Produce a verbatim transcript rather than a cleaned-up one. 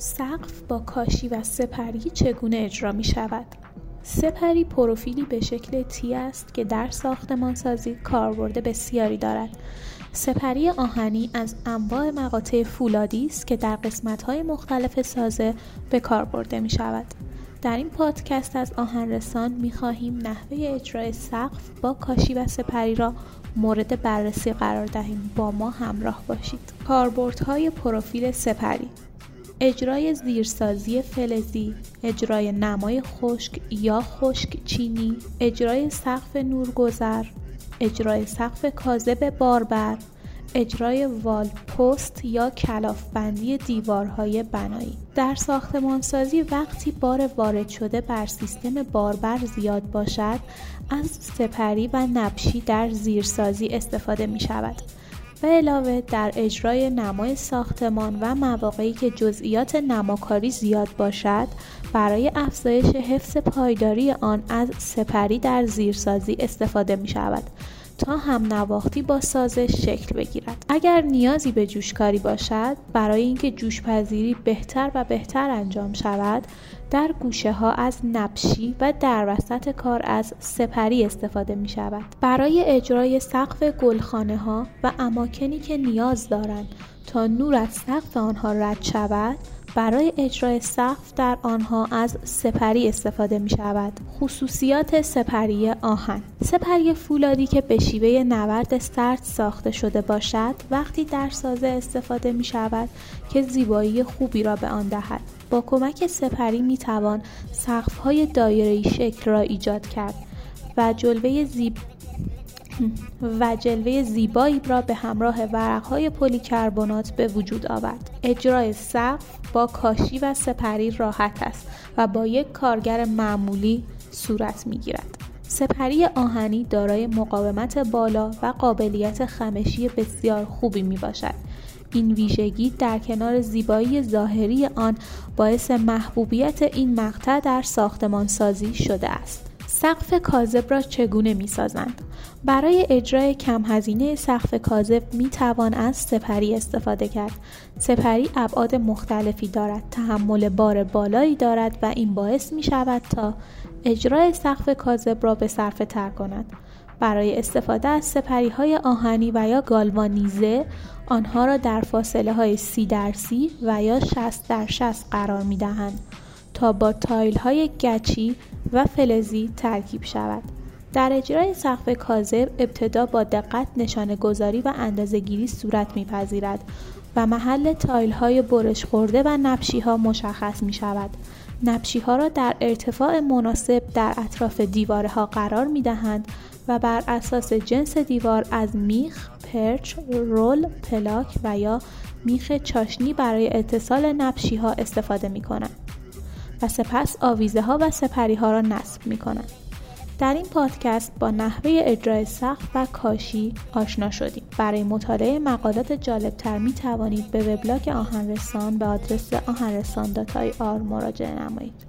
سقف با کاشی و سپری چگونه اجرا می شود؟ سپری پروفیلی به شکل تی است که در ساختمانسازی کاربرد بسیاری دارد. سپری آهنی از انواع مقاطع فولادی است که در قسمت‌های مختلف سازه به کار برده می شود. در این پادکست از آهن رسان می خواهیم نحوه اجرای سقف با کاشی و سپری را مورد بررسی قرار دهیم. با ما همراه باشید. کاربردهای پروفیل سپری: اجرای زیرسازی فلزی، اجرای نمای خشک یا خشک چینی، اجرای سقف نورگذر، اجرای سقف کاذب باربر، اجرای وال پست یا کلافبندی دیوارهای بنایی. در ساختمانسازی وقتی بار وارد شده بر سیستم باربر زیاد باشد، از سپری و نبشی در زیرسازی استفاده می شود. به علاوه در اجرای نمای ساختمان و مواقعی که جزئیات نماکاری زیاد باشد، برای افزایش حفظ پایداری آن از سپری در زیرسازی استفاده می شود تا هم نواختی با سازش شکل بگیرد. اگر نیازی به جوشکاری باشد، برای اینکه جوشپذیری بهتر و بهتر انجام شود، در گوشه ها از نبشی و در وسط کار از سپری استفاده می شود. برای اجرای سقف گلخانه ها و اماکنی که نیاز دارند تا نور از سقف آنها رد شود، برای اجرای سقف در آنها از سپری استفاده می شود. خصوصیات سپری آهن: سپری فولادی که به شیوه نورد سرد ساخته شده باشد، وقتی در سازه استفاده می شود که زیبایی خوبی را به آن دهد. با کمک سپری می توان سقف‌های دایره‌ای شکل را ایجاد کرد و جلوه زیب و جلوه زیبایی را به همراه ورق‌های پلی‌کربنات به وجود آورد. اجرای سقف با کاشی و سپری راحت است و با یک کارگر معمولی صورت می‌گیرد. سپری آهنی دارای مقاومت بالا و قابلیت خمشی بسیار خوبی می‌باشد. این ویژگی در کنار زیبایی ظاهری آن باعث محبوبیت این مقطع در ساختمان‌سازی شده است. سقف کاذب را چگونه می‌سازند؟ برای اجرای کم هزینه سقف کاذب می توان از سپری استفاده کرد. سپری ابعاد مختلفی دارد، تحمل بار بالایی دارد و این باعث می شود تا اجرای سقف کاذب را به صرفه تر کند. برای استفاده از سپری های آهنی و یا گالوانیزه، آنها را در فاصله های سی در سی و یا شصت در شصت قرار می دهند تا با تایل های گچی و فلزی ترکیب شود. در اجرای سقف کاذب ابتدا با دقت نشانه گذاری و اندازه‌گیری صورت می‌پذیرد و محل تایل‌های برش خورده و نبشی‌ها مشخص می‌شود. نبشی‌ها را در ارتفاع مناسب در اطراف دیوارها قرار می‌دهند و بر اساس جنس دیوار از میخ، پرچ، رول، پلاک و یا میخ چاشنی برای اتصال نبشی‌ها استفاده می‌کنند و سپس آویزه‌ها و سپری‌ها را نصب می‌کنند. در این پادکست با نحوه اجرای سقف و کاشی آشنا شدیم. برای مطالعه مقالات جالبتر می توانید به وبلاگ آهن رسان به آدرس آهن رسان دات آی آر مراجعه نمایید.